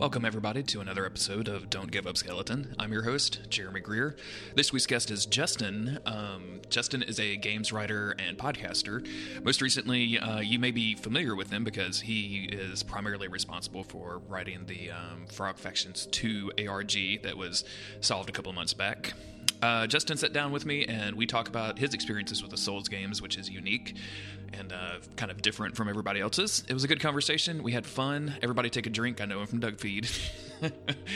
Welcome, everybody, to another episode of Don't Give Up Skeleton. I'm your host, Jeremy Greer. This week's guest is Justin. Justin is a games writer and podcaster. Most recently, you may be familiar with him because he is primarily responsible for writing the Frog Factions 2 ARG that was solved a couple of months back. Justin sat down with me, and we talk about his experiences with the Souls games, which is unique and kind of different from everybody else's. It was a good conversation. We had fun. Everybody take a drink. I know him from Doug Feed. If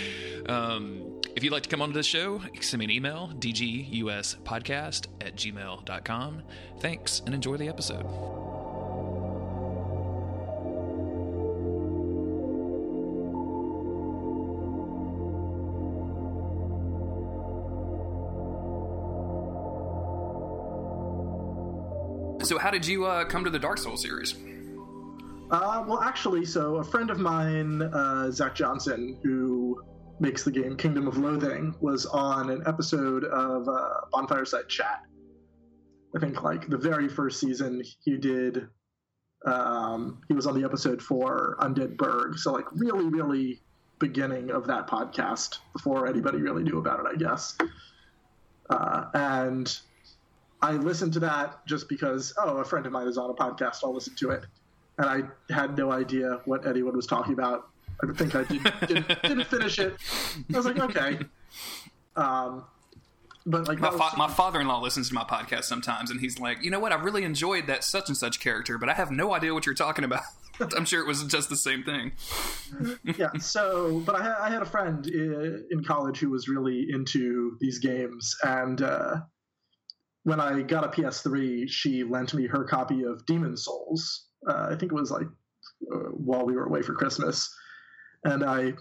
you'd like to come on to the show, send me an email, DGUSPodcast@gmail.com. Thanks, and enjoy the episode. So how did you come to the Dark Souls series? Well, a friend of mine, Zach Johnson, who makes the game Kingdom of Loathing, was on an episode of Bonfireside Chat. I think, like, the very first season he did, he was on the episode for Undead Burg. So, like, really, really beginning of that podcast before anybody really knew about it, I guess. And I listened to that just because, a friend of mine is on a podcast, I'll listen to it. And I had no idea what anyone was talking about. I think I didn't finish it. I was like, okay. But like my father-in-law listens to my podcast sometimes, and he's like, you know what? I really enjoyed that such and such character, but I have no idea what you're talking about. I'm sure it was just the same thing. Yeah. So, but I had a friend in college who was really into these games, and when I got a PS3, she lent me her copy of Demon Souls. I think it was like while we were away for Christmas. And I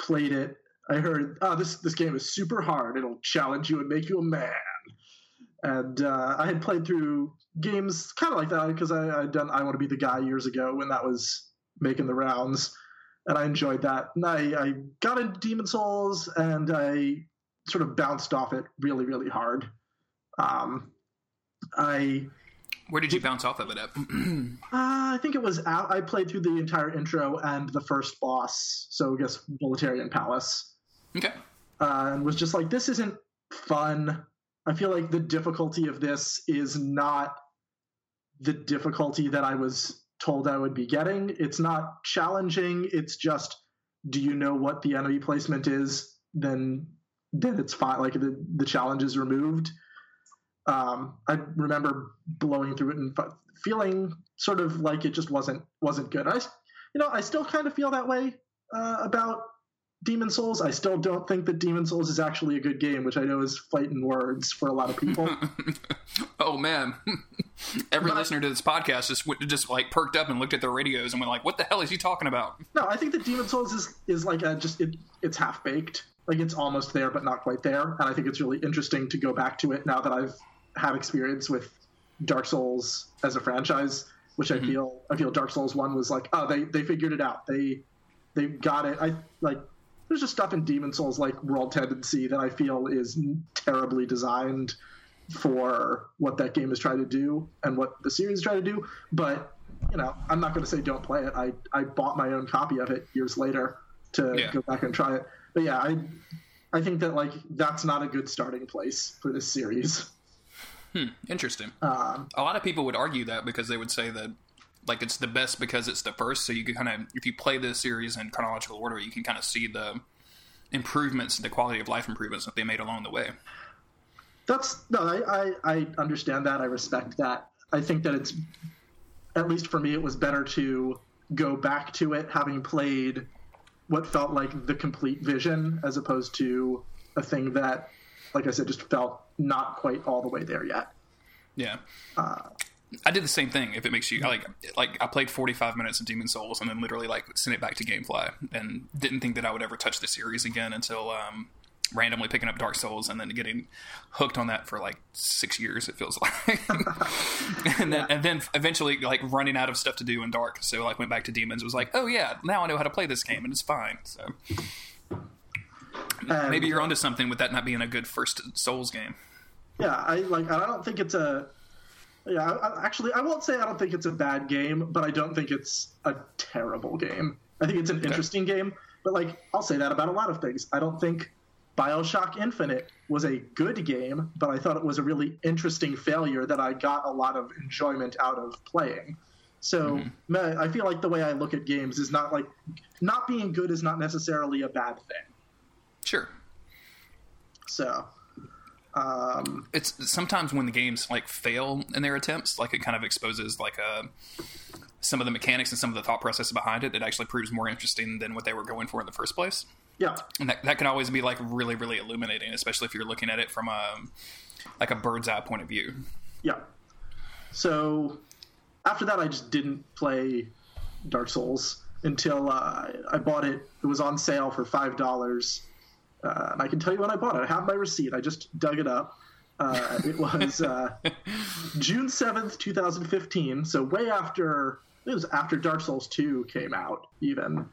played it. I heard, this game is super hard. It'll challenge you and make you a man. And I had played through games kind of like that because I'd done I Want to Be the Guy years ago when that was making the rounds. And I enjoyed that. And I got into Demon Souls, and I sort of bounced off it really, really hard. Where did you bounce off of it at? I think it was out. I played through the entire intro and the first boss, so I guess Boletarian Palace. Okay. And was just like, this isn't fun. I feel like the difficulty of this is not the difficulty that I was told I would be getting. It's not challenging. It's just, do you know what the enemy placement is? Then it's fine. Like the challenge is removed. I remember blowing through it and feeling sort of like it just wasn't good. I still kind of feel that way about Demon Souls. I still don't think that Demon Souls is actually a good game, which I know is fighting words for a lot of people. Oh man, every listener to this podcast just like perked up and looked at their radios and went like, "What the hell is he talking about?" No, I think that Demon Souls is like it's half baked. Like, it's almost there, but not quite there. And I think it's really interesting to go back to it now that I've had experience with Dark Souls as a franchise, which mm-hmm. I feel Dark Souls 1 was like, they figured it out. They got it. There's just stuff in Demon Souls like World Tendency that I feel is terribly designed for what that game is trying to do and what the series is trying to do. But, I'm not going to say don't play it. I bought my own copy of it years later to go back and try it. But yeah, I think that, like, that's not a good starting place for this series. Interesting. A lot of people would argue that because they would say that, like, it's the best because it's the first. So you can kind of, if you play this series in chronological order, you can kind of see the improvements, the quality of life improvements that they made along the way. I understand that. I respect that. I think that it's, at least for me, it was better to go back to it having played what felt like the complete vision, as opposed to a thing that, like I said, just felt not quite all the way there yet. Yeah. I did the same thing, if it makes you... Like I played 45 minutes of Demon Souls and then literally, sent it back to Gamefly and didn't think that I would ever touch the series again until randomly picking up Dark Souls and then getting hooked on that for, 6 years, it feels like. And then eventually, running out of stuff to do in Dark. So, went back to Demons. It was like, now I know how to play this game, and it's fine. So maybe you're onto something with that not being a good first Souls game. Yeah, I don't think it's a... Yeah, I won't say I don't think it's a bad game, but I don't think it's a terrible game. I think it's an interesting game, but like I'll say that about a lot of things. I don't think BioShock Infinite was a good game, but I thought it was a really interesting failure that I got a lot of enjoyment out of playing. So I feel like the way I look at games is not like not being good is not necessarily a bad thing. Sure. So it's sometimes when the games like fail in their attempts, like it kind of exposes like some of the mechanics and some of the thought process behind it that actually proves more interesting than what they were going for in the first place. Yeah. And that can always be like really, really illuminating, especially if you're looking at it from a bird's eye point of view. Yeah. So after that, I just didn't play Dark Souls until I bought it. It was on sale for $5. And I can tell you when I bought it. I have my receipt. I just dug it up. It was June 7th, 2015. So way after, it was after Dark Souls 2 came out even.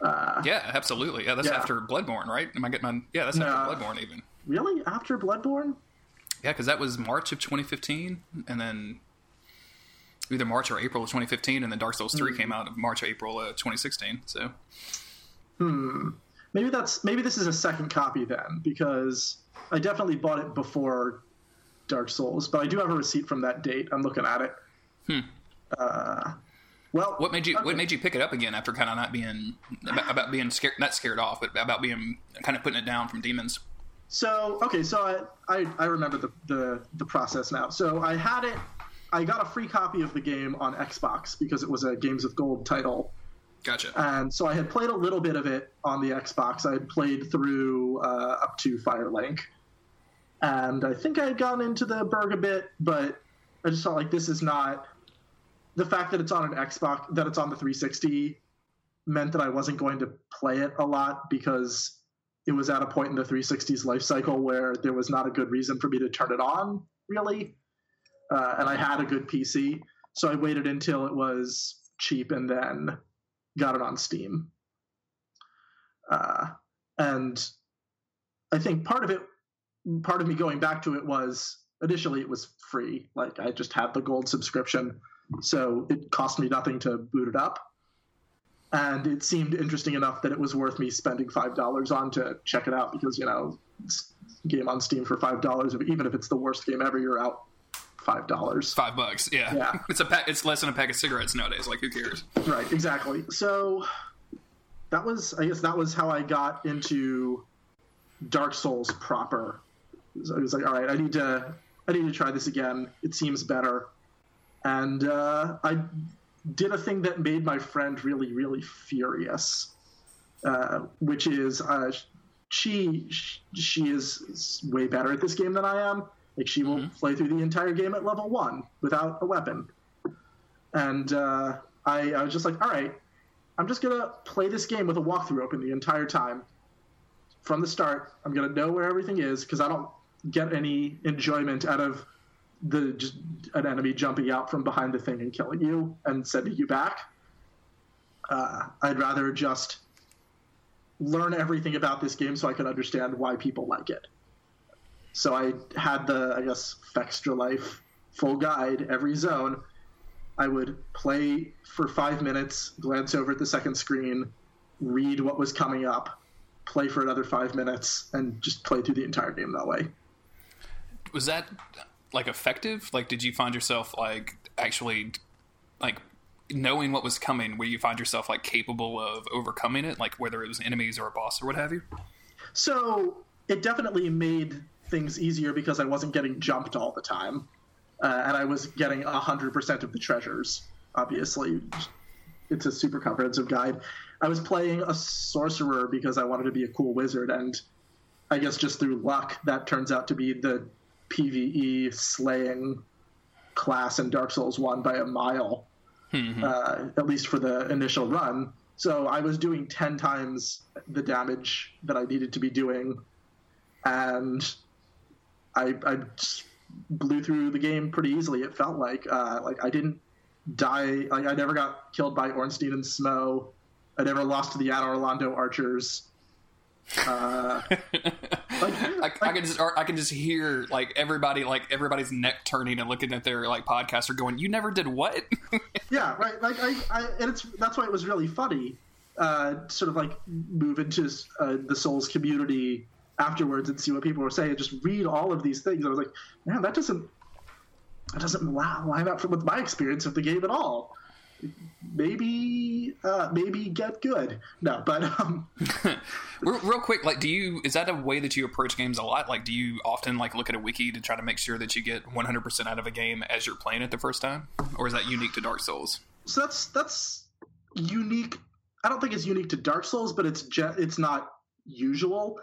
Yeah, absolutely. Yeah, that's after Bloodborne, right? Am I getting on? Yeah, that's after Bloodborne even. Really? After Bloodborne? Yeah, because that was March of 2015, and then either March or April of 2015, and then Dark Souls 3 came out of March or April of 2016. So, maybe this is a second copy then, because I definitely bought it before Dark Souls, but I do have a receipt from that date. I'm looking at it. Well, what made you pick it up again after kind of not being about being scared, not scared off, but about being kind of putting it down from demons? So I remember the process now. So I got a free copy of the game on Xbox because it was a Games with Gold title. Gotcha. And so I had played a little bit of it on the Xbox. I had played through up to Firelink, and I think I had gotten into the Burg a bit, but I just felt like this is not. The fact that it's on an Xbox, that it's on the 360, meant that I wasn't going to play it a lot because it was at a point in the 360's life cycle where there was not a good reason for me to turn it on, really. And I had a good PC, so I waited until it was cheap and then got it on Steam. And I think part of me going back to it was, initially it was free. Like, I just had the gold subscription, so it cost me nothing to boot it up. And it seemed interesting enough that it was worth me spending $5 on to check it out because, you know, it's a game on Steam for $5, even if it's the worst game ever, you're out $5. $5, yeah. It's less than a pack of cigarettes nowadays. Like, who cares? Right, exactly. So that was how I got into Dark Souls proper. So I was like, all right, I need to try this again. It seems better. And I did a thing that made my friend really, really furious, which is she is way better at this game than I am. Like, she will play through the entire game at level 1 without a weapon. And I was just like, all right, I'm just going to play this game with a walkthrough open the entire time. From the start, I'm going to know where everything is because I don't get any enjoyment out of just an enemy jumping out from behind the thing and killing you and sending you back. I'd rather just learn everything about this game so I could understand why people like it. So I had Fextra Life full guide, every zone. I would play for 5 minutes, glance over at the second screen, read what was coming up, play for another 5 minutes, and just play through the entire game that way. Was that like effective? Like, did you find yourself like actually like knowing what was coming? Where you find yourself like capable of overcoming it, like whether it was enemies or a boss or what have you? So it definitely made things easier because I wasn't getting jumped all the time, and I was getting 100% of the treasures. Obviously, it's a super comprehensive guide. I was playing a sorcerer because I wanted to be a cool wizard, and I guess just through luck, that turns out to be the PvE slaying class in Dark Souls 1 by a mile, at least for the initial run. So I was doing 10 times the damage that I needed to be doing, and I blew through the game pretty easily. It felt like I didn't die. Like, I never got killed by Ornstein and Smo. I never lost to the Adorlando archers. Like, I can just hear like everybody's neck turning and looking at their like podcaster going, "You never did what?" Yeah, right. Like that's why it was really funny. Sort of like move into the Souls community afterwards and see what people were saying. Just read all of these things. I was like, man, that doesn't line up with my experience of the game at all. Maybe get good. No, but real quick, like, is that a way that you approach games a lot? Like, do you often like look at a wiki to try to make sure that you get 100% out of a game as you're playing it the first time, or is that unique to Dark Souls? So that's unique. I don't think it's unique to Dark Souls, but it's not usual.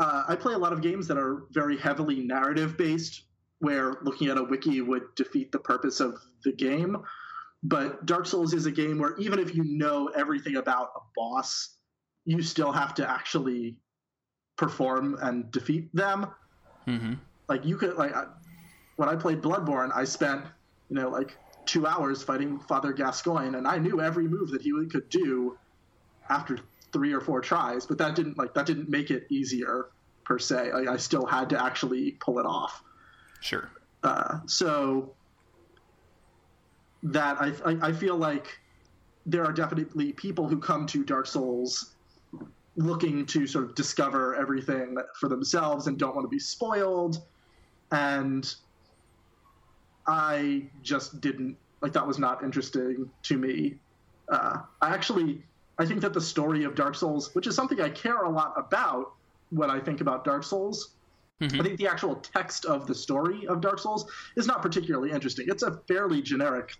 I play a lot of games that are very heavily narrative based, where looking at a wiki would defeat the purpose of the game. But Dark Souls is a game where even if you know everything about a boss, you still have to actually perform and defeat them. Mm-hmm. Like you could, like when I played Bloodborne, I spent 2 hours fighting Father Gascoigne, and I knew every move that he could do after 3 or 4 tries. But that didn't make it easier per se. Like, I still had to actually pull it off. Sure. So. That I feel like there are definitely people who come to Dark Souls looking to sort of discover everything for themselves and don't want to be spoiled. And I just didn't that was not interesting to me. I think that the story of Dark Souls, which is something I care a lot about when I think about Dark Souls, mm-hmm. I think the actual text of the story of Dark Souls is not particularly interesting. It's a fairly generic,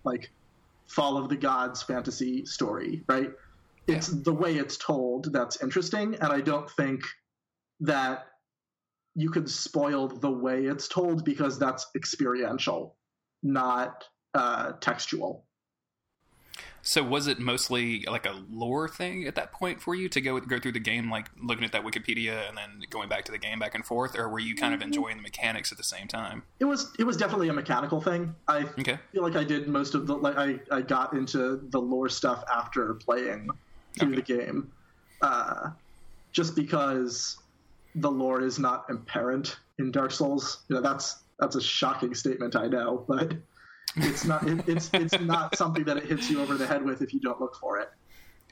Fall of the Gods fantasy story, right? Yeah. It's the way it's told that's interesting, and I don't think that you can spoil the way it's told because that's experiential, not textual. So was it mostly a lore thing at that point for you to go through the game, looking at that Wikipedia and then going back to the game back and forth, or were you kind of enjoying the mechanics at the same time? It was definitely a mechanical thing. I feel like I did most of the I got into the lore stuff after playing through the game, just because the lore is not apparent in Dark Souls. That's a shocking statement, I know, but. It's not something that it hits you over the head with if you don't look for it.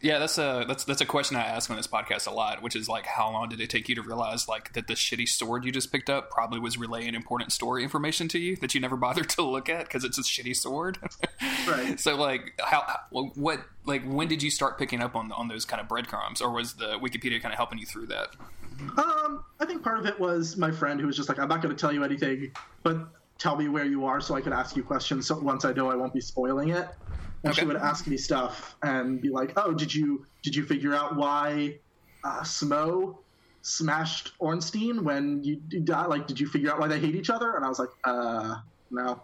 Yeah, that's a question I ask on this podcast a lot, which is how long did it take you to realize that the shitty sword you just picked up probably was relaying important story information to you that you never bothered to look at because it's a shitty sword. Right. So when did you start picking up on those kind of breadcrumbs, or was the Wikipedia kind of helping you through that? I think part of it was my friend who was just I'm not going to tell you anything, but. Tell me where you are so I can ask you questions. So once I know, I won't be spoiling it. And She would ask me stuff and be like, "Oh, did you figure out why Smo smashed Ornstein when you died? Like, did you figure out why they hate each other?" And I was like, "No,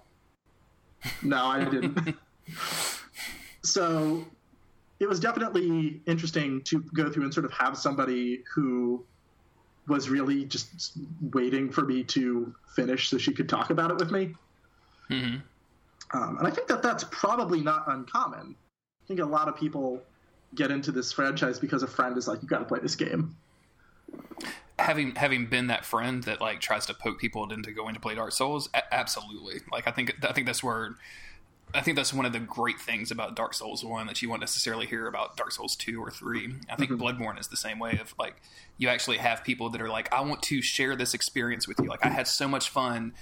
I didn't." So it was definitely interesting to go through and sort of have somebody who. Was really just waiting for me to finish so she could talk about it with me. Mm-hmm. And I think that's probably not uncommon. I think a lot of people get into this franchise because a friend is like, "You got to play this game." Having been that friend that tries to poke people into going to play Dark Souls, absolutely. I think that's where. I think that's one of the great things about Dark Souls 1 that you won't necessarily hear about Dark Souls 2 or 3. I think mm-hmm. Bloodborne is the same way of you actually have people that are "I want to share this experience with you. I had so much fun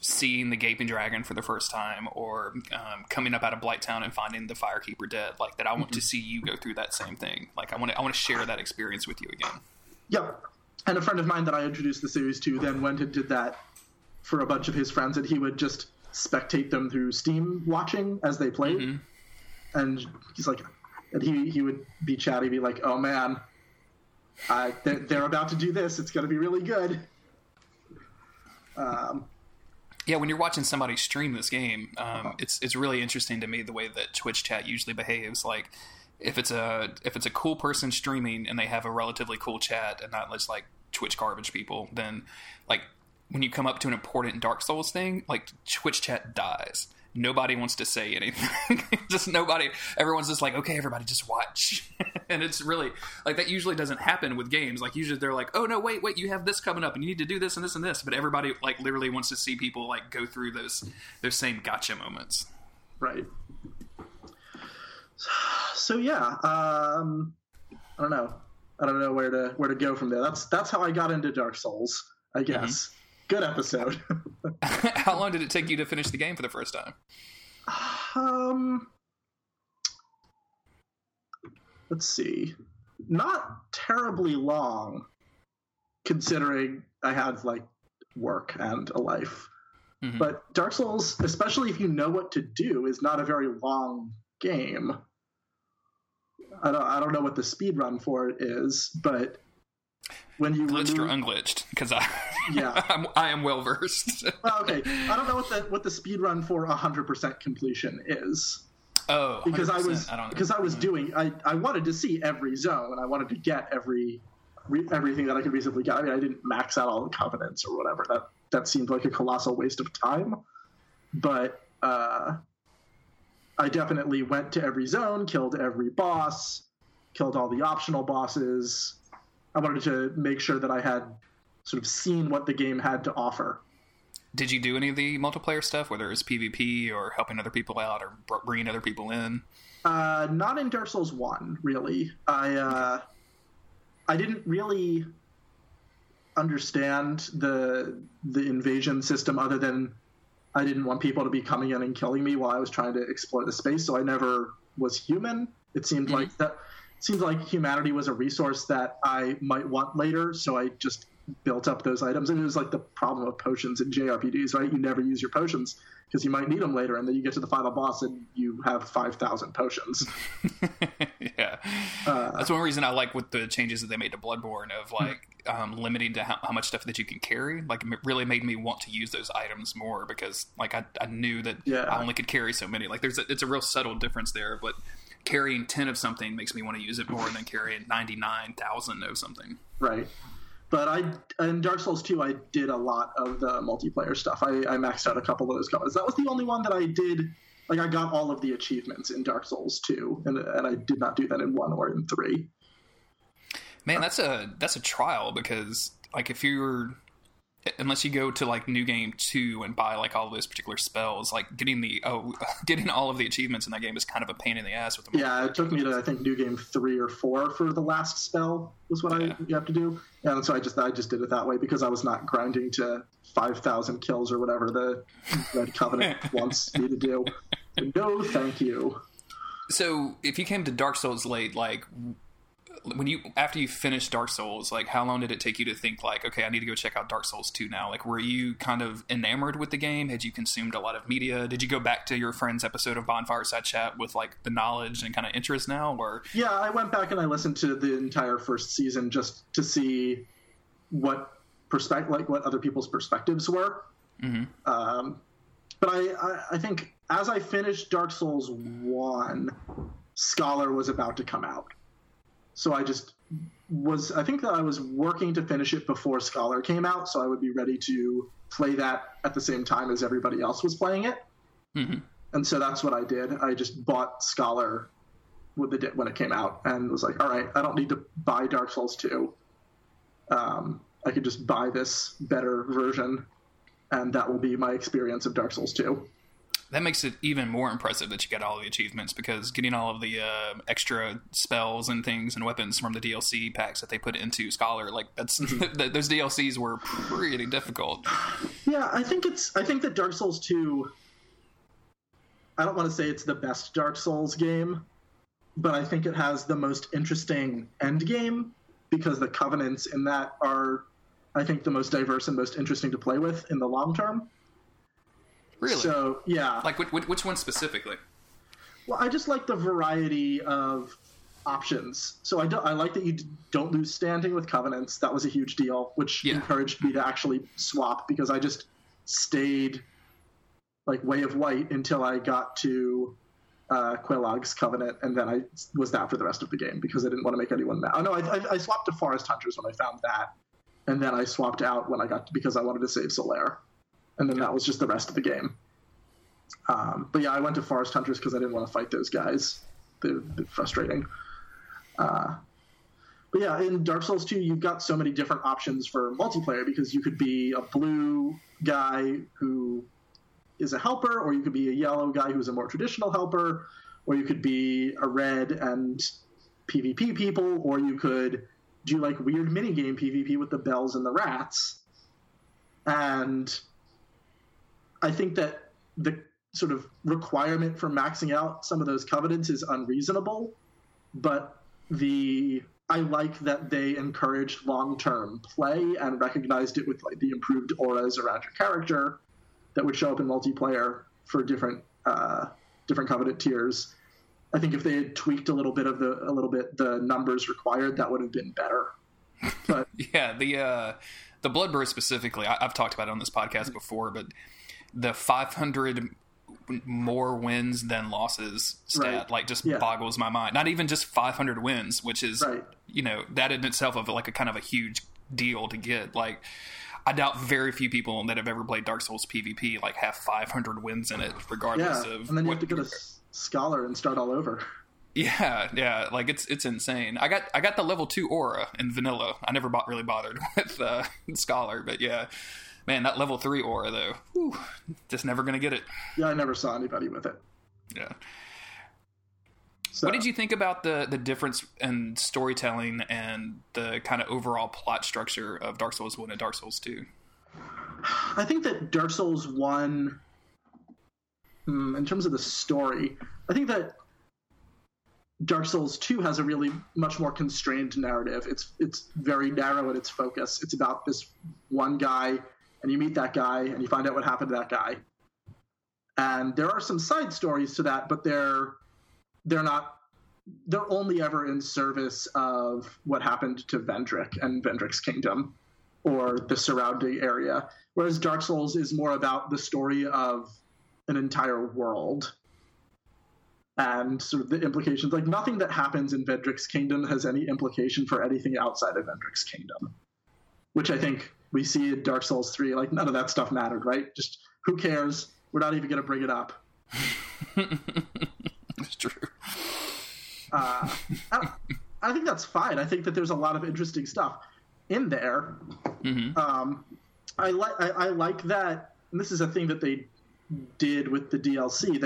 seeing the Gaping Dragon for the first time or coming up out of Blighttown and finding the Firekeeper dead, that I want mm-hmm. to see you go through that same thing. I want to share that experience with you again." Yeah. And a friend of mine that I introduced the series to then went and did that for a bunch of his friends, and he would just spectate them through Steam watching as they played, mm-hmm. and he's he would be chatty, be like, "Oh man, they're about to do this. It's going to be really good." Yeah, when you're watching somebody stream this game, it's really interesting to me the way that Twitch chat usually behaves. If it's a cool person streaming and they have a relatively cool chat and not just Twitch garbage people, then when you come up to an important Dark Souls thing, Twitch chat dies. nobody wants to say anything. Just nobody. Everyone's just like, okay, everybody just watch. And it's really like, that usually doesn't happen with games. Like usually they're like, oh no, wait, you have this coming up and you need to do this and this and this. But everybody like literally wants to see people like go through those same gotcha moments. Right. So yeah, I don't know where to go from there. That's how I got into Dark Souls, I guess. Mm-hmm. Good episode. How long did it take you to finish the game for the first time? Let's see. Not terribly long, considering I had like work and a life. Mm-hmm. But Dark Souls, especially if you know what to do, is not a very long game. I don't know what the speed run for it is, but when you glitched or unglitched, because I am well versed. Well, okay, I don't know what the speed run for 100% completion is. Oh, because I wanted to see every zone and I wanted to get everything that I could reasonably get. I mean, I didn't max out all the covenants or whatever. That seemed like a colossal waste of time, but I definitely went to every zone, killed every boss, killed all the optional bosses. I wanted to make sure that I had sort of seen what the game had to offer. Did you do any of the multiplayer stuff, whether it was PvP or helping other people out or bringing other people in? Not in Dark Souls 1, really. I didn't really understand the invasion system, other than I didn't want people to be coming in and killing me while I was trying to explore the space, so I never was human. It seemed mm-hmm. like that. Seems like humanity was a resource that I might want later, so I just built up those items. And it was like the problem of potions in JRPGs, right? You never use your potions because you might need them later, and then you get to the final boss and you have 5,000 potions. Yeah. That's one reason I like with the changes that they made to Bloodborne of like limiting to how much stuff that you can carry. Like it really made me want to use those items more because like I knew that I only could carry so many. Like it's a real subtle difference there, but carrying 10 of something makes me want to use it more than carrying 99,000 of something. Right. But in Dark Souls 2, I did a lot of the multiplayer stuff. I maxed out a couple of those covenants. That was the only one that I did. Like, I got all of the achievements in Dark Souls 2, and I did not do that in 1 or in 3. Man, that's a trial, because, like, if you're... Unless you go to like New Game 2 and buy like all those particular spells, like getting all of the achievements in that game is kind of a pain in the ass with them. Yeah, it took me to I think New Game 3 or 4 for the last spell was what you have to do, and so I just did it that way because I was not grinding to 5,000 kills or whatever the Red Covenant wants me to do. No, thank you. So if you came to Dark Souls late, like. After you finished Dark Souls, like how long did it take you to think like, okay, I need to go check out Dark Souls 2 now? Like, were you kind of enamored with the game? Had you consumed a lot of media? Did you go back to your friend's episode of Bonfireside Chat with like the knowledge and kind of interest now? Or yeah, I went back and I listened to the entire first season just to see what other people's perspectives were. Mm-hmm. But I think as I finished Dark Souls 1, Scholar was about to come out. So I think that I was working to finish it before Scholar came out, so I would be ready to play that at the same time as everybody else was playing it. Mm-hmm. And so that's what I did. I just bought Scholar when it came out and was like, all right, I don't need to buy Dark Souls 2. I could just buy this better version, and that will be my experience of Dark Souls 2. That makes it even more impressive that you got all the achievements, because getting all of the extra spells and things and weapons from the DLC packs that they put into Scholar, like that's those DLCs were pretty difficult. Yeah, I think that Dark Souls 2, I don't want to say it's the best Dark Souls game, but I think it has the most interesting end game because the covenants in that are, I think, the most diverse and most interesting to play with in the long term. Really? So, yeah. Like, which one specifically? Well, I just like the variety of options. So I like that you don't lose standing with covenants. That was a huge deal, which encouraged me to actually swap, because I just stayed, like, Way of Light until I got to Quelag's covenant, and then I was that for the rest of the game, because I didn't want to make anyone mad. Oh, no, I swapped to Forest Hunters when I found that, and then I swapped out when I got because I wanted to save Solaire. And then that was just the rest of the game. But yeah, I went to Forest Hunters because I didn't want to fight those guys. They're frustrating. But yeah, in Dark Souls 2, you've got so many different options for multiplayer, because you could be a blue guy who is a helper, or you could be a yellow guy who's a more traditional helper, or you could be a red and PvP people, or you could do like weird minigame PvP with the bells and the rats. And I think that the sort of requirement for maxing out some of those covenants is unreasonable, but I like that they encouraged long-term play and recognized it with like the improved auras around your character that would show up in multiplayer for different covenant tiers. I think if they had tweaked a little bit the numbers required, that would have been better. But yeah, the Bloodborne specifically, I've talked about it on this podcast before, but the 500 more wins than losses stat, right, like, just boggles my mind. Not even just 500 wins, which is, you know, that in itself of like a kind of a huge deal to get. Like, I doubt very few people that have ever played Dark Souls PvP like have 500 wins in it, regardless of. And then you have to go to Scholar and start all over. Yeah, like it's insane. I got the level 2 aura in vanilla. I never really bothered with Scholar, but yeah. Man, that level 3 aura, though, whew, just never going to get it. Yeah, I never saw anybody with it. Yeah. So, what did you think about the difference in storytelling and the kind of overall plot structure of Dark Souls 1 and Dark Souls 2? I think that Dark Souls 1, in terms of the story, I think that Dark Souls 2 has a really much more constrained narrative. It's very narrow in its focus. It's about this one guy, and you meet that guy, and you find out what happened to that guy. And there are some side stories to that, but they're only ever in service of what happened to Vendrick and Vendrick's kingdom, or the surrounding area. Whereas Dark Souls is more about the story of an entire world, and sort of the implications. Like, nothing that happens in Vendrick's kingdom has any implication for anything outside of Vendrick's kingdom, which I think we see in Dark Souls 3, like, none of that stuff mattered, right? Just, who cares? We're not even going to bring it up. That's true. I think that's fine. I think that there's a lot of interesting stuff in there. Mm-hmm. I like that, and this is a thing that they did with the DLC.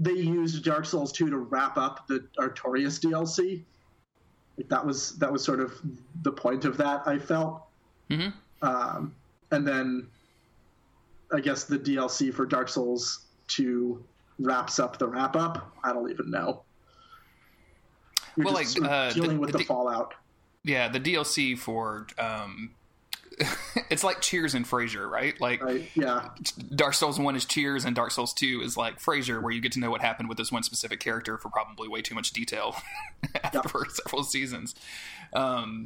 They used Dark Souls 2 to wrap up the Artorias DLC. Like, that was sort of the point of that, I felt. Mm-hmm. And then I guess the DLC for Dark Souls 2 wraps up the wrap up. I don't even know. You're just like dealing with the fallout. Yeah, the DLC for it's like Cheers and Frasier, right? Like, yeah, Dark Souls 1 is Cheers, and Dark Souls 2 is like Frasier, where you get to know what happened with this one specific character for probably way too much detail after several seasons. I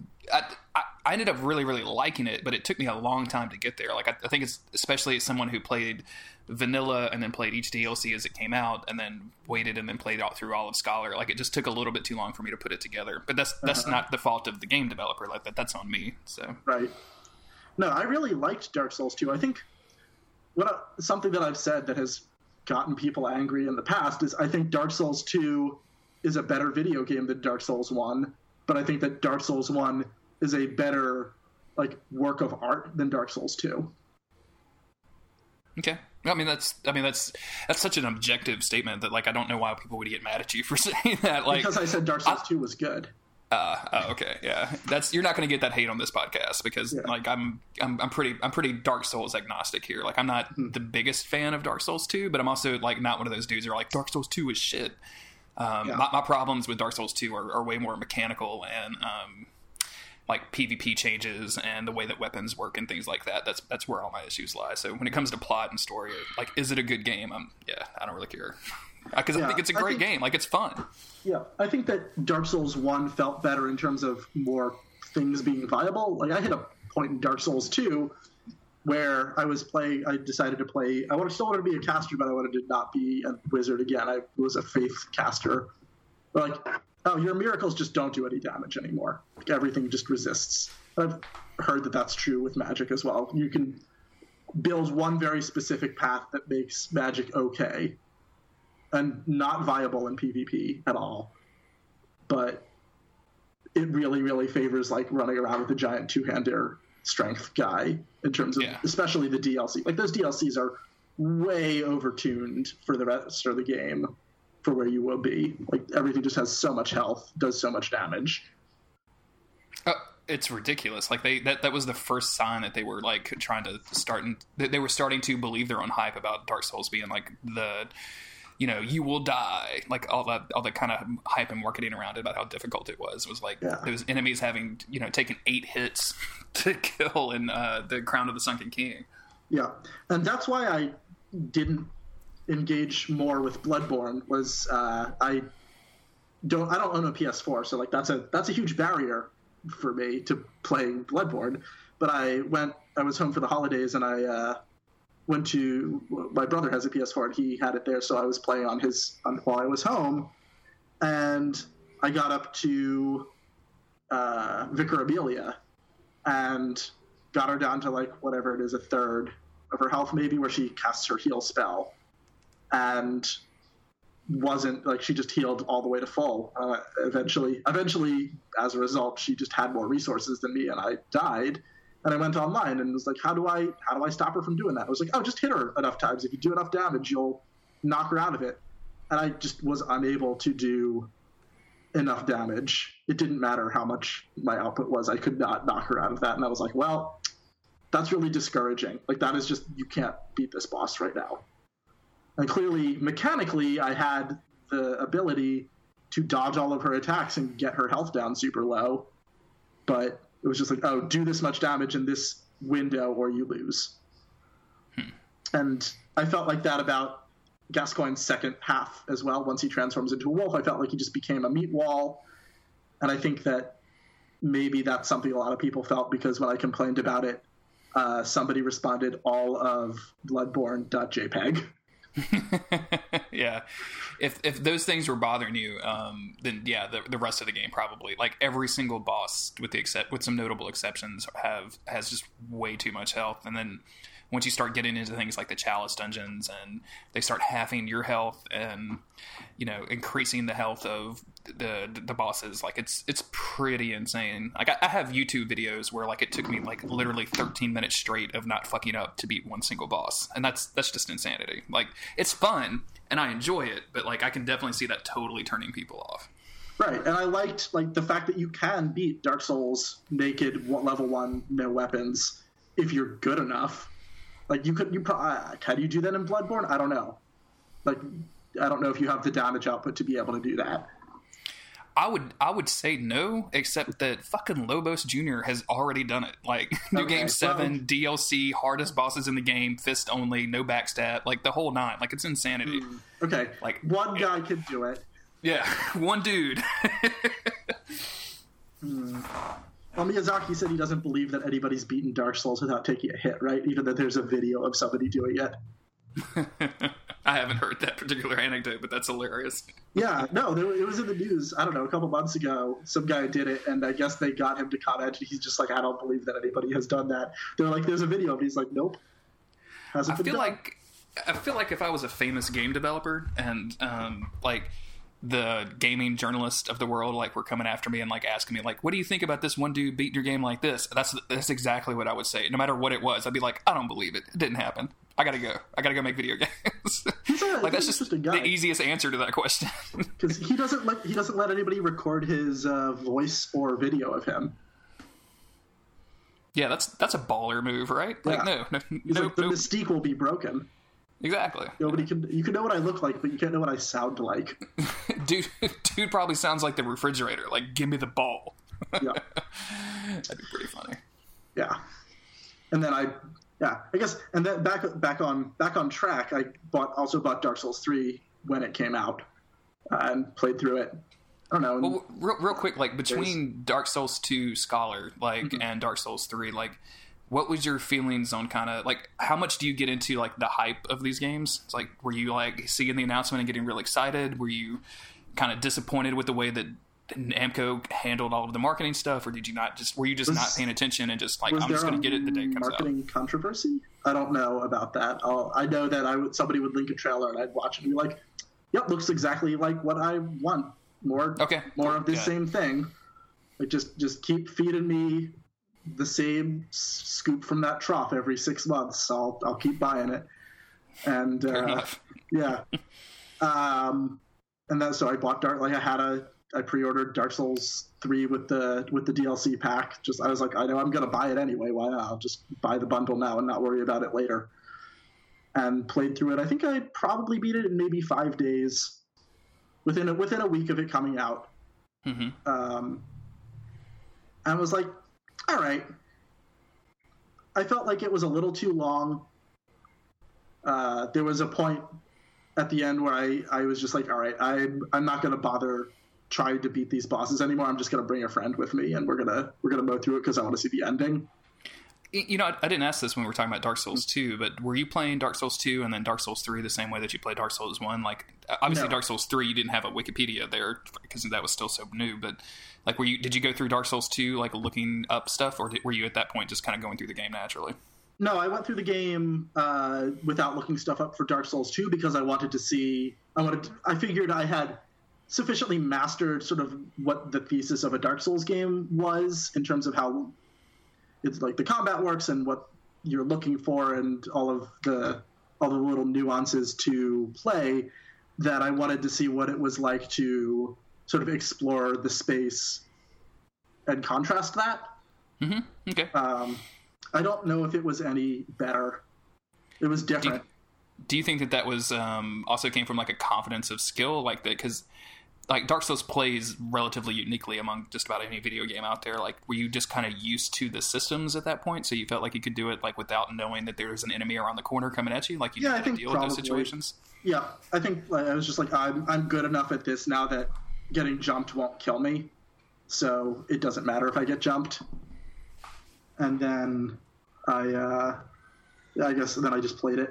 ended up really, really liking it, but it took me a long time to get there. Like, I think it's especially as someone who played vanilla and then played each DLC as it came out, and then waited and then played out through all of Scholar. Like, it just took a little bit too long for me to put it together. But that's not the fault of the game developer. Like, that's on me. So right. No, I really liked Dark Souls 2. I think something that I've said that has gotten people angry in the past is I think Dark Souls 2 is a better video game than Dark Souls 1, but I think that Dark Souls 1 is a better, like, work of art than Dark Souls 2. Okay. I mean, that's such an objective statement that, like, I don't know why people would get mad at you for saying that. Like, because I said Dark Souls 2 was good. Okay, yeah, you're not going to get that hate on this podcast because like I'm pretty Dark Souls agnostic here. Like, I'm not the biggest fan of Dark Souls 2, but I'm also like not one of those dudes who are like Dark Souls 2 is shit. My problems with Dark Souls 2 are way more mechanical and like PvP changes and the way that weapons work and things like that. That's where all my issues lie. So when it comes to plot and story, like, is it a good game? I don't really care. Because I think it's a great game. Like, it's fun. Yeah, I think that Dark Souls 1 felt better in terms of more things being viable. Like, I hit a point in Dark Souls 2 where I decided to play. I still wanted to be a caster, but I wanted to not be a wizard again. I was a faith caster. But like, oh, your miracles just don't do any damage anymore. Like, everything just resists. I've heard that that's true with magic as well. You can builds one very specific path that makes Magic okay and not viable in PvP at all. But it really, really favors like running around with a giant two-hander strength guy in terms of especially the DLC. Like those DLCs are way overtuned for the rest of the game for where you will be. Like everything just has so much health, does so much damage. It's ridiculous. Like they that was the first sign that they were like trying to start, and they were starting to believe their own hype about Dark Souls being like the, you know, you will die, like all that kind of hype and marketing around it about how difficult it was. It was like those enemies having, you know, taken 8 hits to kill in the Crown of the Sunken King. Yeah, and that's why I didn't engage more with Bloodborne. Was I don't own a PS4, so like that's a huge barrier for me to playing Bloodborne. But I was home for the holidays, and I went to, my brother has a PS4 and he had it there, so I was playing on his while I was home, and I got up to Vicar Amelia and got her down to like whatever it is, a third of her health maybe, where she casts her heal spell and wasn't like, she just healed all the way to full. Eventually, as a result, she just had more resources than me, and I died. And I went online and was like, how do I stop her from doing that? I was like, oh, just hit her enough times. If you do enough damage, you'll knock her out of it. And I just was unable to do enough damage. It didn't matter how much my output was. I could not knock her out of that. And I was like, well, that's really discouraging. Like, that is just, you can't beat this boss right now. And clearly, mechanically, I had the ability to dodge all of her attacks and get her health down super low. But it was just like, oh, do this much damage in this window or you lose. And I felt like that about Gascoigne's second half as well. Once he transforms into a wolf, I felt like he just became a meat wall. And I think that maybe that's something a lot of people felt, because when I complained about it, somebody responded, all of Bloodborne.jpg. Yeah, if those things were bothering you, then yeah, the rest of the game probably, like every single boss with some notable exceptions has just way too much health. And then once you start getting into things like the Chalice Dungeons, and they start halving your health and, you know, increasing the health of the bosses, like it's pretty insane. Like I have YouTube videos where like it took me like literally 13 minutes straight of not fucking up to beat one single boss, and that's just insanity. Like it's fun and I enjoy it, but like I can definitely see that totally turning people off. Right, and I liked like the fact that you can beat Dark Souls naked, level 1, no weapons, if you're good enough. Like, can you do that in Bloodborne? I don't know. Like, I don't know if you have the damage output to be able to do that. I would say no, except that fucking Lobos Jr. has already done it. Like, New Game 7, DLC, hardest bosses in the game, fist only, no backstab, like, the whole 9. Like, it's insanity. Okay, like one guy can do it. Yeah, one dude. Well, Miyazaki said he doesn't believe that anybody's beaten Dark Souls without taking a hit, right? Even though there's a video of somebody doing it. I haven't heard that particular anecdote, but that's hilarious. Yeah, no, it was in the news, I don't know, a couple months ago. Some guy did it, and I guess they got him to comment. He's just like, I don't believe that anybody has done that. They're like, there's a video, and he's like, nope. Hasn't been done. I feel like if I was a famous game developer and, like, the gaming journalists of the world like were coming after me and like asking me like, what do you think about this one dude beating your game like this? That's exactly what I would say, no matter what it was. I'd be like, I don't believe it didn't happen. I gotta go make video games. Like that's just the easiest answer to that question, because he doesn't let anybody record his voice or video of him. Yeah, that's a baller move, right? Yeah. Like no, mystique will be broken. Exactly. Nobody can. You can know what I look like, but you can't know what I sound like. Dude probably sounds like the refrigerator. Like, give me the ball. Yeah, that'd be pretty funny. Yeah, and then I guess, and then back on track. I bought Dark Souls 3 when it came out and played through it. I don't know. Well, real quick, like between Dark Souls 2 Scholar, like, and Dark Souls 3, like, what was your feelings on kind of like, how much do you get into like the hype of these games? It's like, were you like seeing the announcement and getting real excited? Were you kind of disappointed with the way that Namco handled all of the marketing stuff, or did you not just, were you just was, not paying attention and just like, I'm just going to get it the day it comes out? Marketing controversy? I don't know about that. I know that somebody would link a trailer and I'd watch it and be like, yep, looks exactly like what I want. More of this same thing. Like just keep feeding me the same scoop from that trough every 6 months. I'll keep buying it. And and then so I bought I pre-ordered Dark Souls 3 with the DLC pack. Just I was like, I know I'm gonna buy it anyway. Why not? I'll just buy the bundle now and not worry about it later. And played through it. I think I probably beat it in maybe 5 days, within a week of it coming out. Mm-hmm. And was like, all right. I felt like it was a little too long. There was a point at the end where I was just like, all right, I'm not gonna bother trying to beat these bosses anymore. I'm just gonna bring a friend with me, and we're gonna mow through it because I want to see the ending. You know, I didn't ask this when we were talking about Dark Souls 2, but were you playing Dark Souls 2 and then Dark Souls 3 the same way that you played Dark Souls 1? Like, obviously, no. Dark Souls 3, you didn't have a Wikipedia there because that was still so new, but, like, did you go through Dark Souls 2, like, looking up stuff, or were you at that point just kind of going through the game naturally? No, I went through the game without looking stuff up for Dark Souls 2 because I figured I had sufficiently mastered sort of what the thesis of a Dark Souls game was in terms of how it's like the combat works and what you're looking for and all the little nuances to play, that I wanted to see what it was like to sort of explore the space and contrast that. Mm-hmm. Okay. I don't know if it was any better. It was different. Do you think that was also came from like a confidence of skill, like that? Because like Dark Souls plays relatively uniquely among just about any video game out there. Like, were you just kind of used to the systems at that point, so you felt like you could do it like without knowing that there was an enemy around the corner coming at you? Like, you didn't deal with those situations. Yeah, I think like, I was just like, I'm good enough at this now that getting jumped won't kill me, so it doesn't matter if I get jumped. And then I just played it.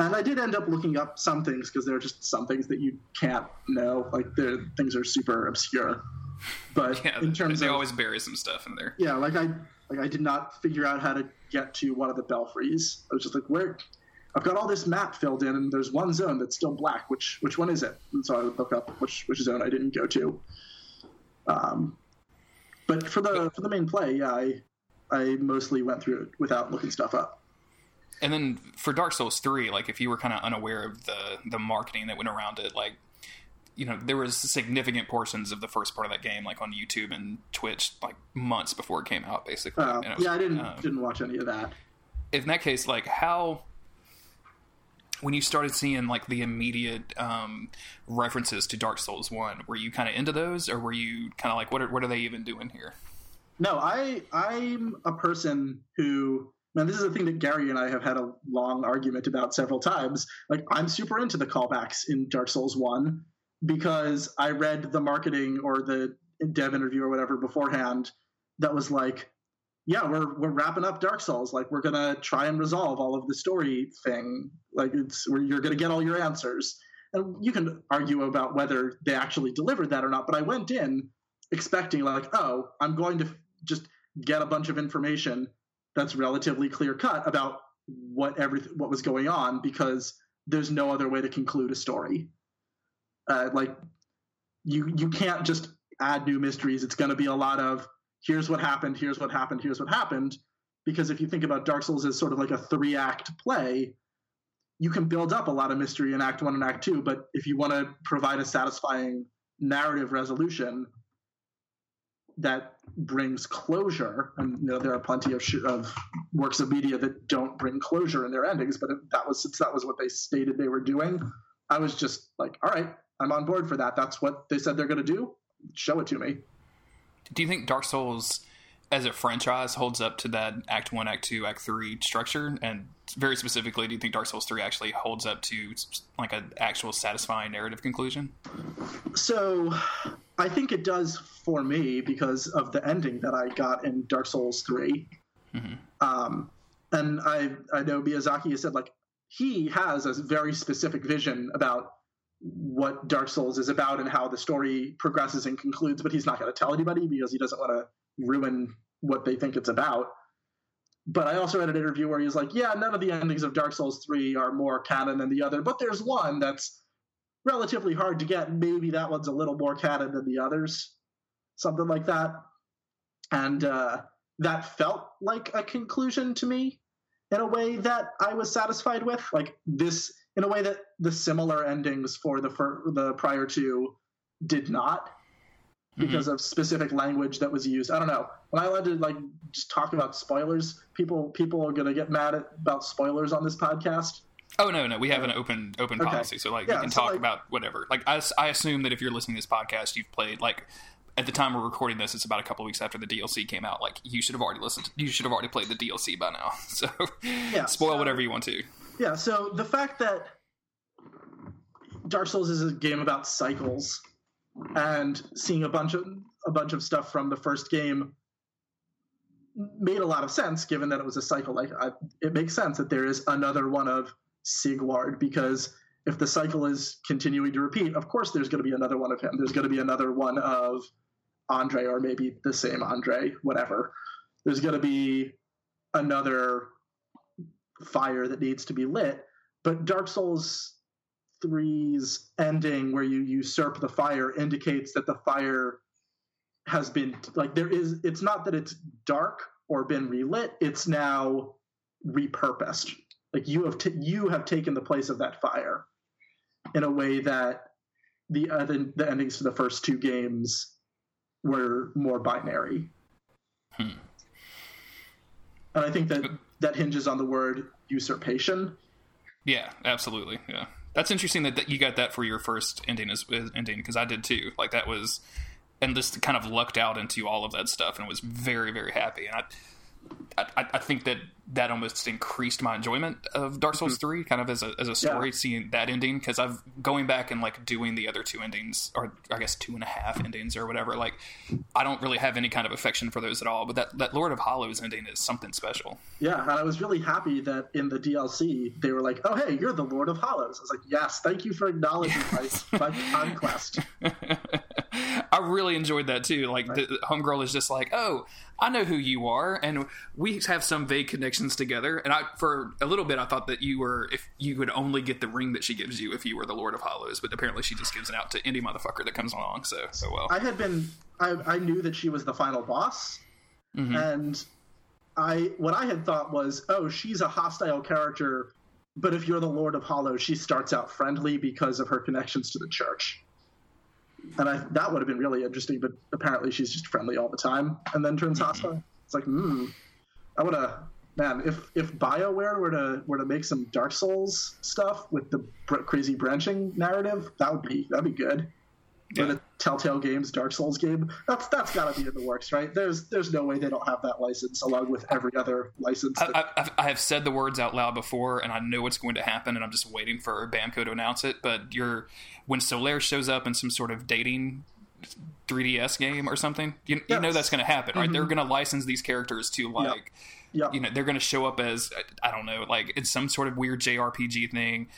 And I did end up looking up some things because there are just some things that you can't know. Like, things are super obscure. But yeah, in terms they always bury some stuff in there. Yeah, like I did not figure out how to get to one of the belfries. I was just like, where? I've got all this map filled in, and there's one zone that's still black. Which one is it? And so I would look up which zone I didn't go to. But for the main play, yeah, I mostly went through it without looking stuff up. And then for Dark Souls 3, like, if you were kind of unaware of the marketing that went around it, like, you know, there was significant portions of the first part of that game, like, on YouTube and Twitch, like, months before it came out, basically. I didn't watch any of that. In that case, like, how... When you started seeing, like, the immediate references to Dark Souls 1, were you kind of into those, or were you kind of like, what are they even doing here? No, I'm a person who... Now, this is a thing that Gary and I have had a long argument about several times. Like, I'm super into the callbacks in Dark Souls 1 because I read the marketing or the dev interview or whatever beforehand that was like, yeah, we're wrapping up Dark Souls. Like, we're going to try and resolve all of the story thing. Like, you're going to get all your answers. And you can argue about whether they actually delivered that or not. But I went in expecting, like, oh, I'm going to just get a bunch of information that's relatively clear-cut about what was going on because there's no other way to conclude a story. Like, you can't just add new mysteries. It's going to be a lot of, here's what happened, here's what happened, here's what happened, because if you think about Dark Souls as sort of like a three-act play, you can build up a lot of mystery in Act 1 and Act 2, but if you want to provide a satisfying narrative resolution that brings closure, and you know, there are plenty of works of media that don't bring closure in their endings, but since that was what they stated they were doing, I was just like, all right, I'm on board for that. That's what they said they're going to do. Show it to me. Do you think Dark Souls as a franchise holds up to that Act 1, Act 2, Act 3 structure? And very specifically, do you think Dark Souls 3 actually holds up to like an actual satisfying narrative conclusion? So... I think it does for me because of the ending that I got in Dark Souls 3. Mm-hmm. And I know Miyazaki has said, like, he has a very specific vision about what Dark Souls is about and how the story progresses and concludes, but he's not going to tell anybody because he doesn't want to ruin what they think it's about. But I also had an interview where he was like, yeah, none of the endings of Dark Souls 3 are more canon than the other, but there's one that's relatively hard to get. Maybe that one's a little more canon than the others, something like that. And that felt like a conclusion to me in a way that I was satisfied with. Like this, in a way that the similar endings for the prior two did not, because of specific language that was used. I don't know. Am I allowed to just talk about spoilers? People are gonna get mad about spoilers on this podcast. Oh no, we have an open policy, okay. So you can talk about whatever. I assume that if you're listening to this podcast, you've played at the time we're recording this, it's about a couple of weeks after the DLC came out. You should have already listened. You should have already played the DLC by now. So yeah, spoil whatever you want to. Yeah. So the fact that Dark Souls is a game about cycles and seeing a bunch of stuff from the first game made a lot of sense, given that it was a cycle. It makes sense that there is another one of Sigward, because if the cycle is continuing to repeat, of course there's going to be another one of him. There's going to be another one of Andre, or maybe the same Andre, whatever. There's going to be another fire that needs to be lit. But Dark Souls 3's ending, where you usurp the fire, indicates that the fire has been it's not that it's dark or been relit, it's now repurposed. You have taken the place of that fire in a way that the endings to the first two games were more binary. And I think that hinges on the word usurpation. Yeah, absolutely. Yeah, that's interesting that you got that for your first ending, because I did too. That was. And just kind of lucked out into all of that stuff and was very, very happy. And I think that almost increased my enjoyment of Dark Souls 3, kind of as a story, seeing that ending. Because I've going back and doing the other two endings, or I guess 2.5 endings or whatever. I don't really have any kind of affection for those at all. But that Lord of Hollows ending is something special. Yeah, and I was really happy that in the DLC they were like, "Oh hey, you're the Lord of Hollows." I was like, "Yes, thank you for acknowledging my conquest." I really enjoyed that too. The homegirl is just like, "Oh, I know who you are, and we have some vague connections together." And for a little bit, I thought that if you would only get the ring that she gives you if you were the Lord of Hollows, but apparently she just gives it out to any motherfucker that comes along. So well, I knew that she was the final boss, and what I had thought was, oh, she's a hostile character, but if you're the Lord of Hollows, she starts out friendly because of her connections to the church. And that would have been really interesting, but apparently she's just friendly all the time and then turns hostile. It's I would have... Man, if BioWare were to make some Dark Souls stuff with the crazy branching narrative, that'd be good. Yeah. But a Telltale Games Dark Souls game, that's got to be in the works, right? There's no way they don't have that license, along with every other license. I have said the words out loud before, and I know what's going to happen, and I'm just waiting for Bamco to announce it. But when Solaire shows up in some sort of dating 3DS game or something, you know that's going to happen, right? They're going to license these characters to Yep. They're going to show up as, I don't know, it's some sort of weird JRPG thing.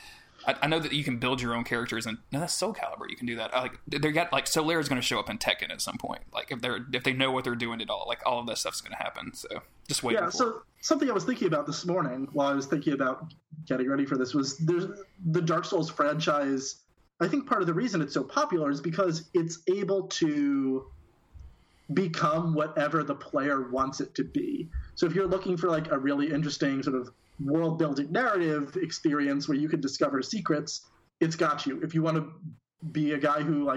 I know that you can build your own characters, and no, that's Soul Calibur. You can do that. Solaire is going to show up in Tekken at some point. If they know what they're doing at all, all of that stuff's going to happen. So just wait. Yeah. So something I was thinking about this morning while I was thinking about getting ready for this was there's the Dark Souls franchise. I think part of the reason it's so popular is because it's able to become whatever the player wants it to be. So if you're looking for a really interesting sort of world-building narrative experience where you can discover secrets, it's got you. If you want to be a guy who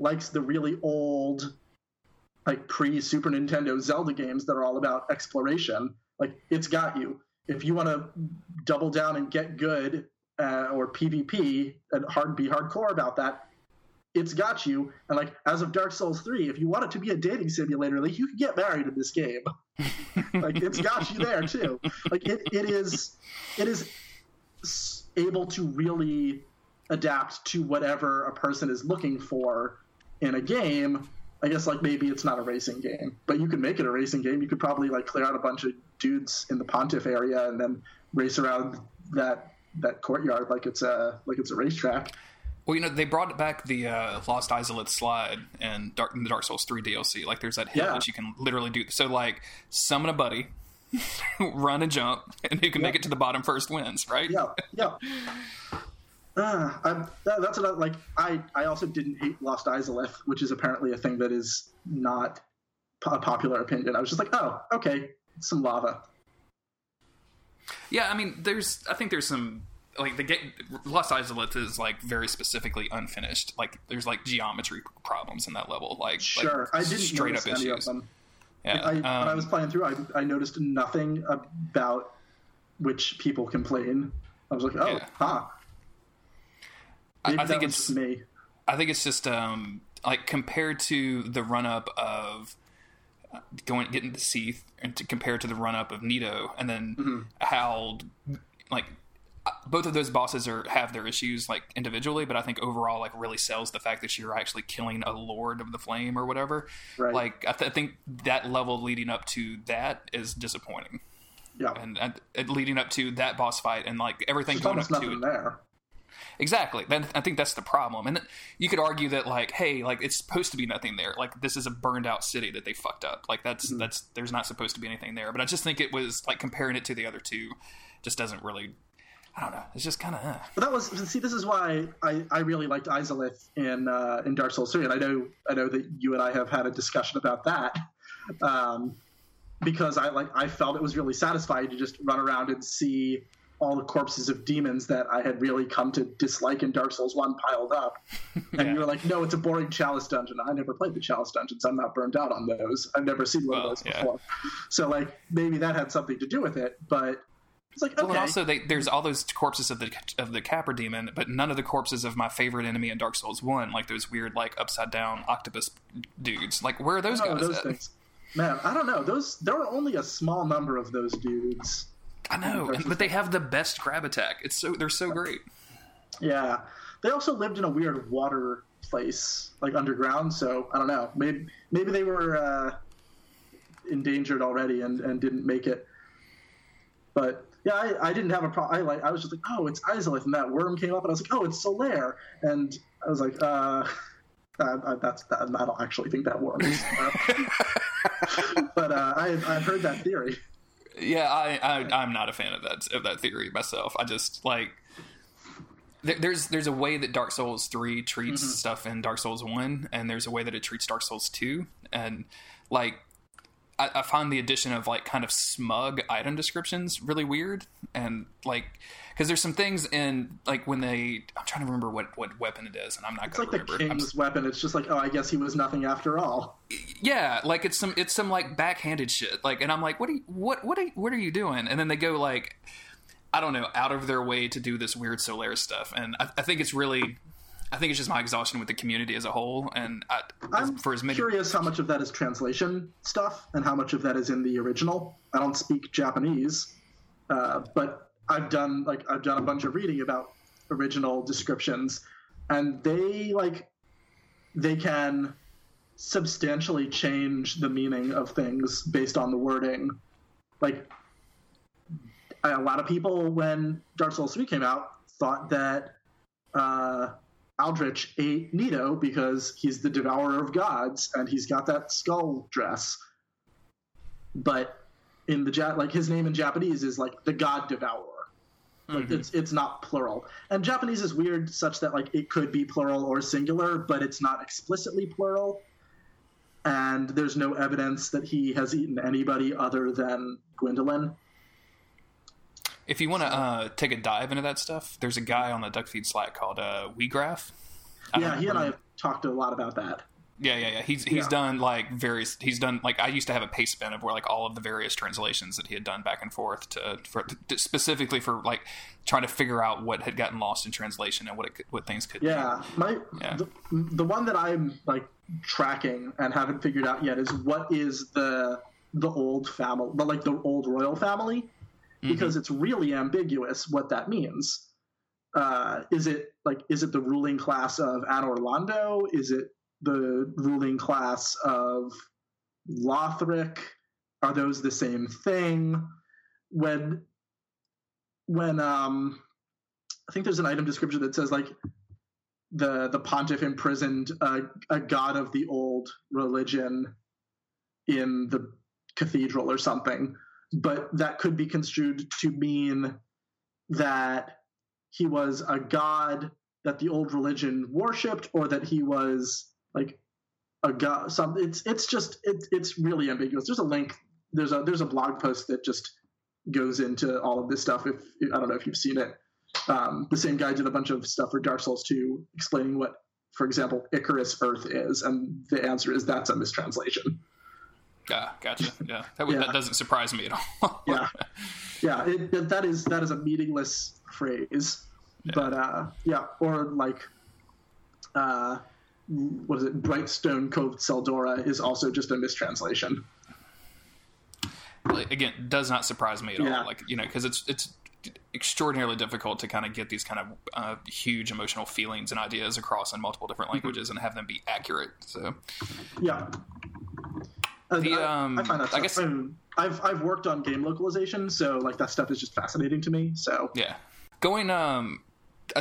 likes the really old pre-Super Nintendo Zelda games that are all about exploration, it's got you. If you want to double down and get good or PvP and be hardcore about that, it's got you. And as of Dark Souls 3, if you want it to be a dating simulator, you can get married in this game. It's got you there too. It is able to really adapt to whatever a person is looking for in a game. I guess maybe it's not a racing game, but you could make it a racing game. You could probably clear out a bunch of dudes in the Pontiff area and then race around that courtyard like it's a racetrack. Well, you know, they brought back the Lost Izalith slide and the Dark Souls 3 DLC. Like, there's that hill that you can literally do. So, like, summon a buddy, run and jump, and who can make it to the bottom first wins, right? Yeah, yeah. That's what I also didn't hate Lost Izalith, which is apparently a thing that is not a popular opinion. I was just like, oh, okay, some lava. Yeah, I mean, I think there's some... Like, the game, Lost Izalith is, like, very specifically unfinished. Like, there's, like, geometry problems in that level. Like, sure, like, I didn't straight up issues. Any of them. Yeah. When I was playing through, I noticed nothing about which people complain. I was like, oh, I think it's just like, compared to the run up of getting to Seath, and compared to the run up of Nito, and then how, like. Both of those bosses have their issues, like, individually, but I think overall, like, really sells the fact that you're actually killing a Lord of the Flame or whatever. Right. Like, I think that level leading up to that is disappointing. Yeah. And leading up to that boss fight and, like, everything going up to it. There. Exactly. Then I think that's the problem. And you could argue that, like, hey, like, it's supposed to be nothing there. Like, this is a burned out city that they fucked up. Like, that's there's not supposed to be anything there. But I just think it was, like, comparing it to the other two just doesn't really... I don't know. It's just kind of... But that was... See, this is why I really liked Izalith in Dark Souls 3. And I know that you and I have had a discussion about that. Because I felt it was really satisfying to just run around and see all the corpses of demons that I had really come to dislike in Dark Souls 1 piled up. And you were like, no, it's a boring Chalice Dungeon. I never played the Chalice Dungeons. I'm not burned out on those. I've never seen one of those before. So, like, maybe that had something to do with it, but... It's like, okay. Well, and also there's all those corpses of the Capra demon, but none of the corpses of my favorite enemy in Dark Souls 1, like those weird, like, upside down octopus dudes. Like, where are those guys? Those things. Man, I don't know. There were only a small number of those dudes. I know, but they have the best crab attack. They're so great. Yeah, they also lived in a weird water place, like underground. So I don't know. Maybe they were endangered already and didn't make it, but. Yeah, I didn't have a problem. I was just like, oh, it's Izalith, and that worm came up, and I was like, oh, it's Solaire, and I was like, I don't actually think that worm is Solaire. But I've heard that theory. Yeah, I'm not a fan of that theory myself. I just, like, there's a way that Dark Souls 3 treats stuff in Dark Souls 1, and there's a way that it treats Dark Souls 2, and, like, I find the addition of, like, kind of smug item descriptions really weird. And, like, because there's some things in, like, when they... I'm trying to remember what weapon it is, and I'm not going to remember. It's like the king's weapon. It's just like, oh, I guess he was nothing after all. Yeah, like, it's some like, backhanded shit. Like, and I'm like, what are you doing? And then they go, like, I don't know, out of their way to do this weird Solaire stuff. And I think it's really... I think it's just my exhaustion with the community as a whole, and I'm curious how much of that is translation stuff and how much of that is in the original. I don't speak Japanese, but I've done a bunch of reading about original descriptions, and they can substantially change the meaning of things based on the wording. Like, a lot of people when Dark Souls 3 came out thought that. Aldrich ate Nito because he's the devourer of gods and he's got that skull dress. But in like, his name in Japanese is like the god devourer. Like it's not plural. And Japanese is weird such that, like, it could be plural or singular, but it's not explicitly plural. And there's no evidence that he has eaten anybody other than Gwendolyn. If you want to take a dive into that stuff, there's a guy on the Doug Feed Slack called WeGraph. Yeah, he and I have talked a lot about that. Yeah. He's done, like, various. He's done, like, I used to have a paste bin of where, like, all of the various translations that he had done back and forth specifically for, like, trying to figure out what had gotten lost in translation and what things could. Yeah, be. The one that I'm, like, tracking and haven't figured out yet is what is the old family, but, like, the old royal family. Because it's really ambiguous what that means. Is it the ruling class of Anne Orlando? Is it the ruling class of Lothric? Are those the same thing? When I think there's an item description that says, like, the Pontiff imprisoned a god of the old religion in the cathedral or something. But that could be construed to mean that he was a god that the old religion worshipped, or that he was like a god. So it's really ambiguous. There's a link. There's a blog post that just goes into all of this stuff. If I don't know if you've seen it. The same guy did a bunch of stuff for Dark Souls 2 explaining what, for example, Icarus Earth is, and the answer is that's a mistranslation. Yeah, gotcha. Yeah, that doesn't surprise me at all. yeah. That is a meaningless phrase, but or what is it? Brightstone Cove Seldora is also just a mistranslation. Again, does not surprise me at all. Like, you know, because it's extraordinarily difficult to kind of get these kind of huge emotional feelings and ideas across in multiple different languages and have them be accurate. So, yeah. I find that stuff, I guess, I've worked on game localization, so like that stuff is just fascinating to me. So yeah, going I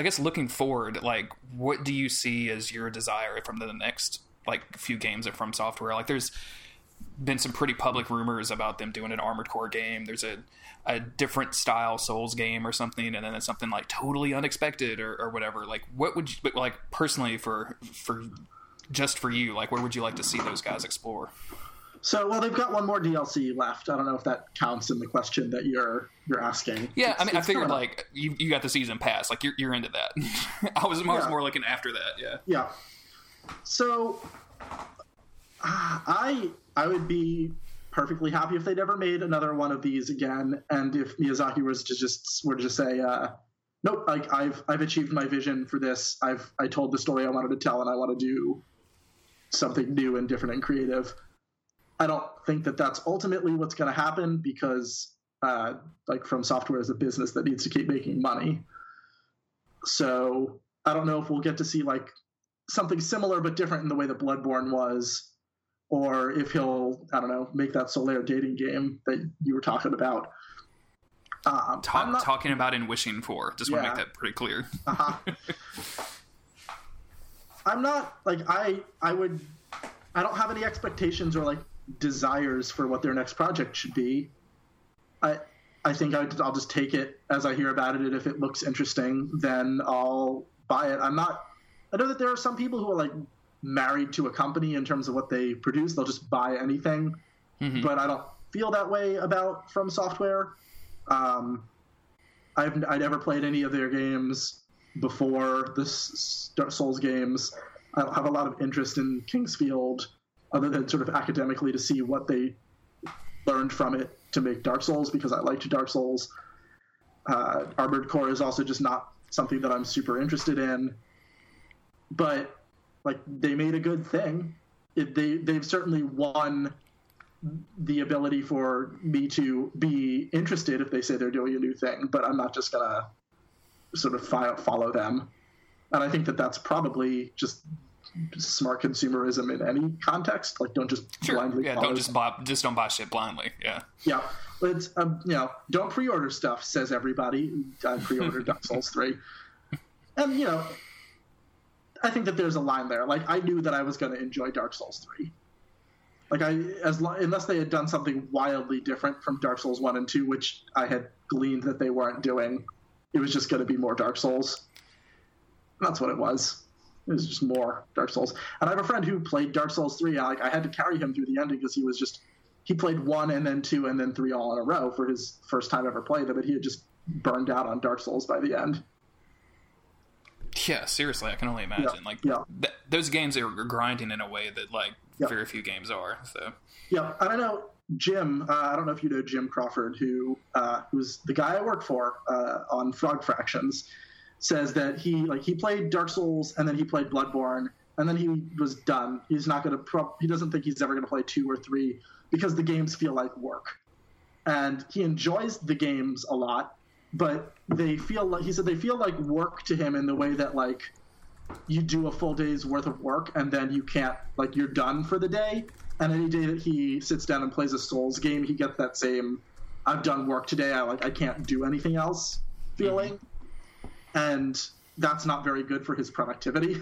guess looking forward, like what do you see as your desire from the next like few games at From Software? Like there's been some pretty public rumors about them doing an Armored Core game. There's a different style Souls game or something, and then it's something like totally unexpected or whatever. Like what would you like personally for just for you? Like where would you like to see those guys explore? So, well, they've got one more DLC left. I don't know if that counts in the question that you're asking. Yeah, I mean, I figured like you got the season pass, like you're into that. I was more looking after that. Yeah. Yeah. So, I would be perfectly happy if they'd ever made another one of these again, and if Miyazaki was to just say, nope, like I've achieved my vision for this. I told the story I wanted to tell, and I want to do something new and different and creative. I don't think that that's ultimately what's going to happen because, like, From Software is a business that needs to keep making money. So I don't know if we'll get to see, like, something similar but different in the way that Bloodborne was, or if he'll, I don't know, make that Solaire dating game that you were talking about. Talking about and wishing for. Just want to make that pretty clear. Uh-huh. I'm not, like, I don't have any expectations or, like, desires for what their next project should be. I think I'll just take it as I hear about it, and if it looks interesting, then I'll buy it. I know that there are some people who are like married to a company in terms of what they produce. They'll just buy anything, but I don't feel that way about From Software. I never played any of their games before the Souls games. I don't have a lot of interest in Kingsfield, other than sort of academically to see what they learned from it to make Dark Souls, because I liked Dark Souls. Armored Core is also just not something that I'm super interested in. But, like, they made a good thing. They've certainly won the ability for me to be interested if they say they're doing a new thing, but I'm not just going to sort of follow them. And I think that that's probably just smart consumerism in any context. Like, don't just blindly. Yeah, don't buy shit blindly. Yeah. Yeah, it's you know, don't pre-order stuff, says everybody. I pre-ordered Dark Souls 3, and you know, I think that there's a line there. Like, I knew that I was going to enjoy Dark Souls 3. Like, unless they had done something wildly different from Dark Souls 1 and 2, which I had gleaned that they weren't doing, it was just going to be more Dark Souls. And that's what it was. It was just more Dark Souls. And I have a friend who played Dark Souls 3. I had to carry him through the ending because he played 1 and then 2 and then 3 all in a row for his first time ever playing them, but he had just burned out on Dark Souls by the end. Yeah, seriously, I can only imagine. Yeah, like those games are grinding in a way that like very few games are. So yeah, I don't know. Jim, I don't know if you know Jim Crawford, who's the guy I work for on Frog Factions. Says that he played Dark Souls and then he played Bloodborne and then he was done. He's not going to he doesn't think he's ever going to play 2 or 3 because the games feel like work, and he enjoys the games a lot, but he said they feel like work to him in the way that like you do a full day's worth of work and then you can't, like, you're done for the day. And any day that he sits down and plays a Souls game, he gets that same I've done work today, I can't do anything else feeling. And that's not very good for his productivity.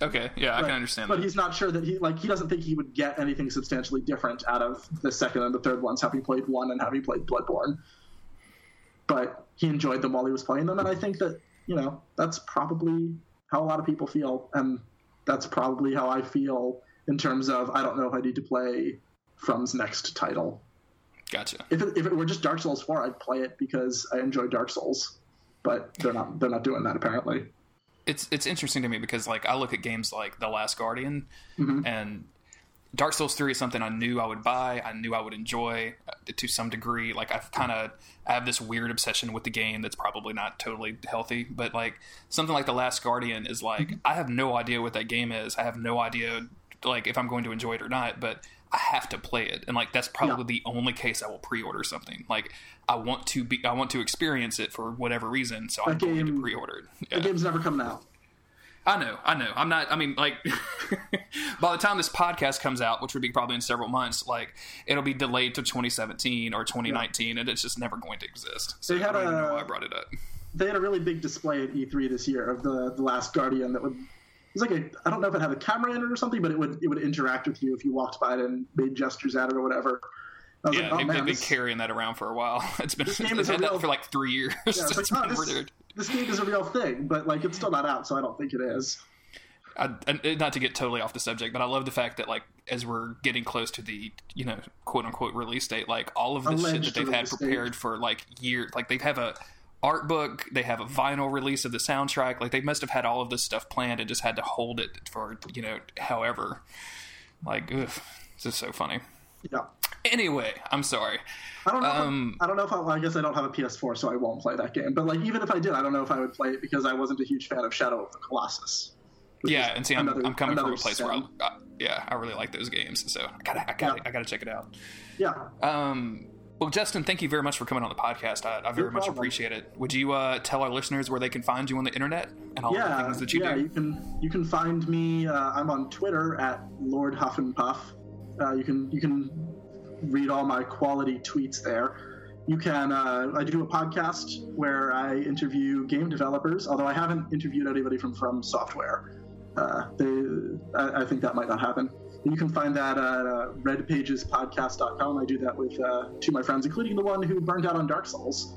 Okay, yeah, I can understand that. But he's not sure that he doesn't think he would get anything substantially different out of the second and the third ones, having played one and having played Bloodborne. But he enjoyed them while he was playing them, and I think that, that's probably how a lot of people feel, and that's probably how I feel in terms of, I don't know if I need to play From's next title. Gotcha. If it were just Dark Souls 4, I'd play it because I enjoy Dark Souls, but they're not doing that, apparently. It's interesting to me because, I look at games like The Last Guardian, mm-hmm. and Dark Souls 3 is something I knew I would buy, I knew I would enjoy to some degree. I have this weird obsession with the game that's probably not totally healthy, but, something like The Last Guardian is, mm-hmm. I have no idea what that game is. I have no idea, if I'm going to enjoy it or not, but I have to play it. And, that's probably the only case I will pre-order something. I want to experience it for whatever reason, so I'm going to pre-order it. Yeah. The game's never coming out. I know. I'm not, by the time this podcast comes out, which would be probably in several months, it'll be delayed to 2017 or 2019, yeah. and it's just never going to exist. So I don't even know why I brought it up. They had a really big display at E3 this year of The Last Guardian that would... It was I don't know if it had a camera in it or something, but it would interact with you if you walked by it and made gestures at it or whatever. They've been carrying that around for a while. It's been for 3 years. Yeah, this game is a real thing, but it's still not out, so I don't think it is. Not to get totally off the subject, but I love the fact that as we're getting close to the quote unquote release date, all of the shit that they've had prepared for years, they have a art book, they have a vinyl release of the soundtrack, they must have had all of this stuff planned and just had to hold it for however. Ugh, this is so funny. Yeah. Anyway, I'm sorry. I don't know. I guess I don't have a PS4, so I won't play that game. But even if I did, I don't know if I would play it because I wasn't a huge fan of Shadow of the Colossus. Yeah, and see, I'm coming from a place where I really like those games, so I gotta check it out. Yeah. Well, Justin, thank you very much for coming on the podcast. I very much appreciate it. Would you tell our listeners where they can find you on the internet and all the things that you do? Yeah, you can find me. I'm on Twitter at Lord Huff and Puff. You can read all my quality tweets there. You can. I do a podcast where I interview game developers, although I haven't interviewed anybody from Software. I think that might not happen. You can find that at redpagespodcast.com. I do that with two of my friends, including the one who burned out on Dark Souls.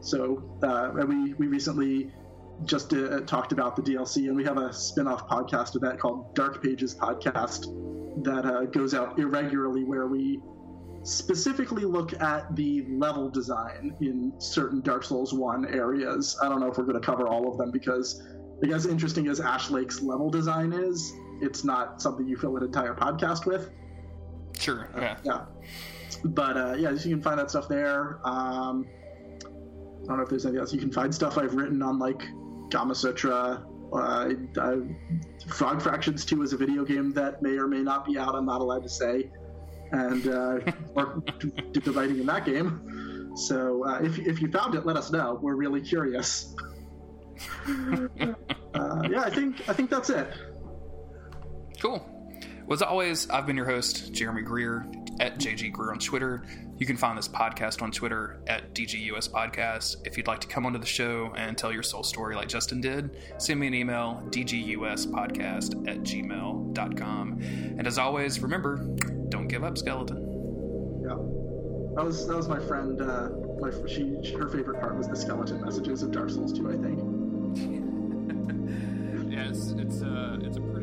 So we recently just talked about the DLC, and we have a spin-off podcast of that called Dark Pages Podcast that goes out irregularly, where we specifically look at the level design in certain Dark Souls 1 areas. I don't know if we're going to cover all of them because, as interesting as Ash Lake's level design is, it's not something you fill an entire podcast with. Sure. Yeah. Yeah. But you can find that stuff there. I don't know if there's anything else. You can find stuff I've written on Gamasutra. Frog Factions 2 is a video game that may or may not be out. I'm not allowed to say. And did the writing in that game. So if you found it, let us know. We're really curious. I think that's it. Cool. Well, as always, I've been your host, Jeremy Greer, at JG Greer on Twitter. You can find this podcast on Twitter at DGUS Podcast. If you'd like to come onto the show and tell your soul story like Justin did, send me an email, dguspodcast@gmail.com. And as always, remember, don't give up, skeleton. Yeah. That was my friend. Her favorite part was the skeleton messages of Dark Souls 2, I think. Yeah, it's a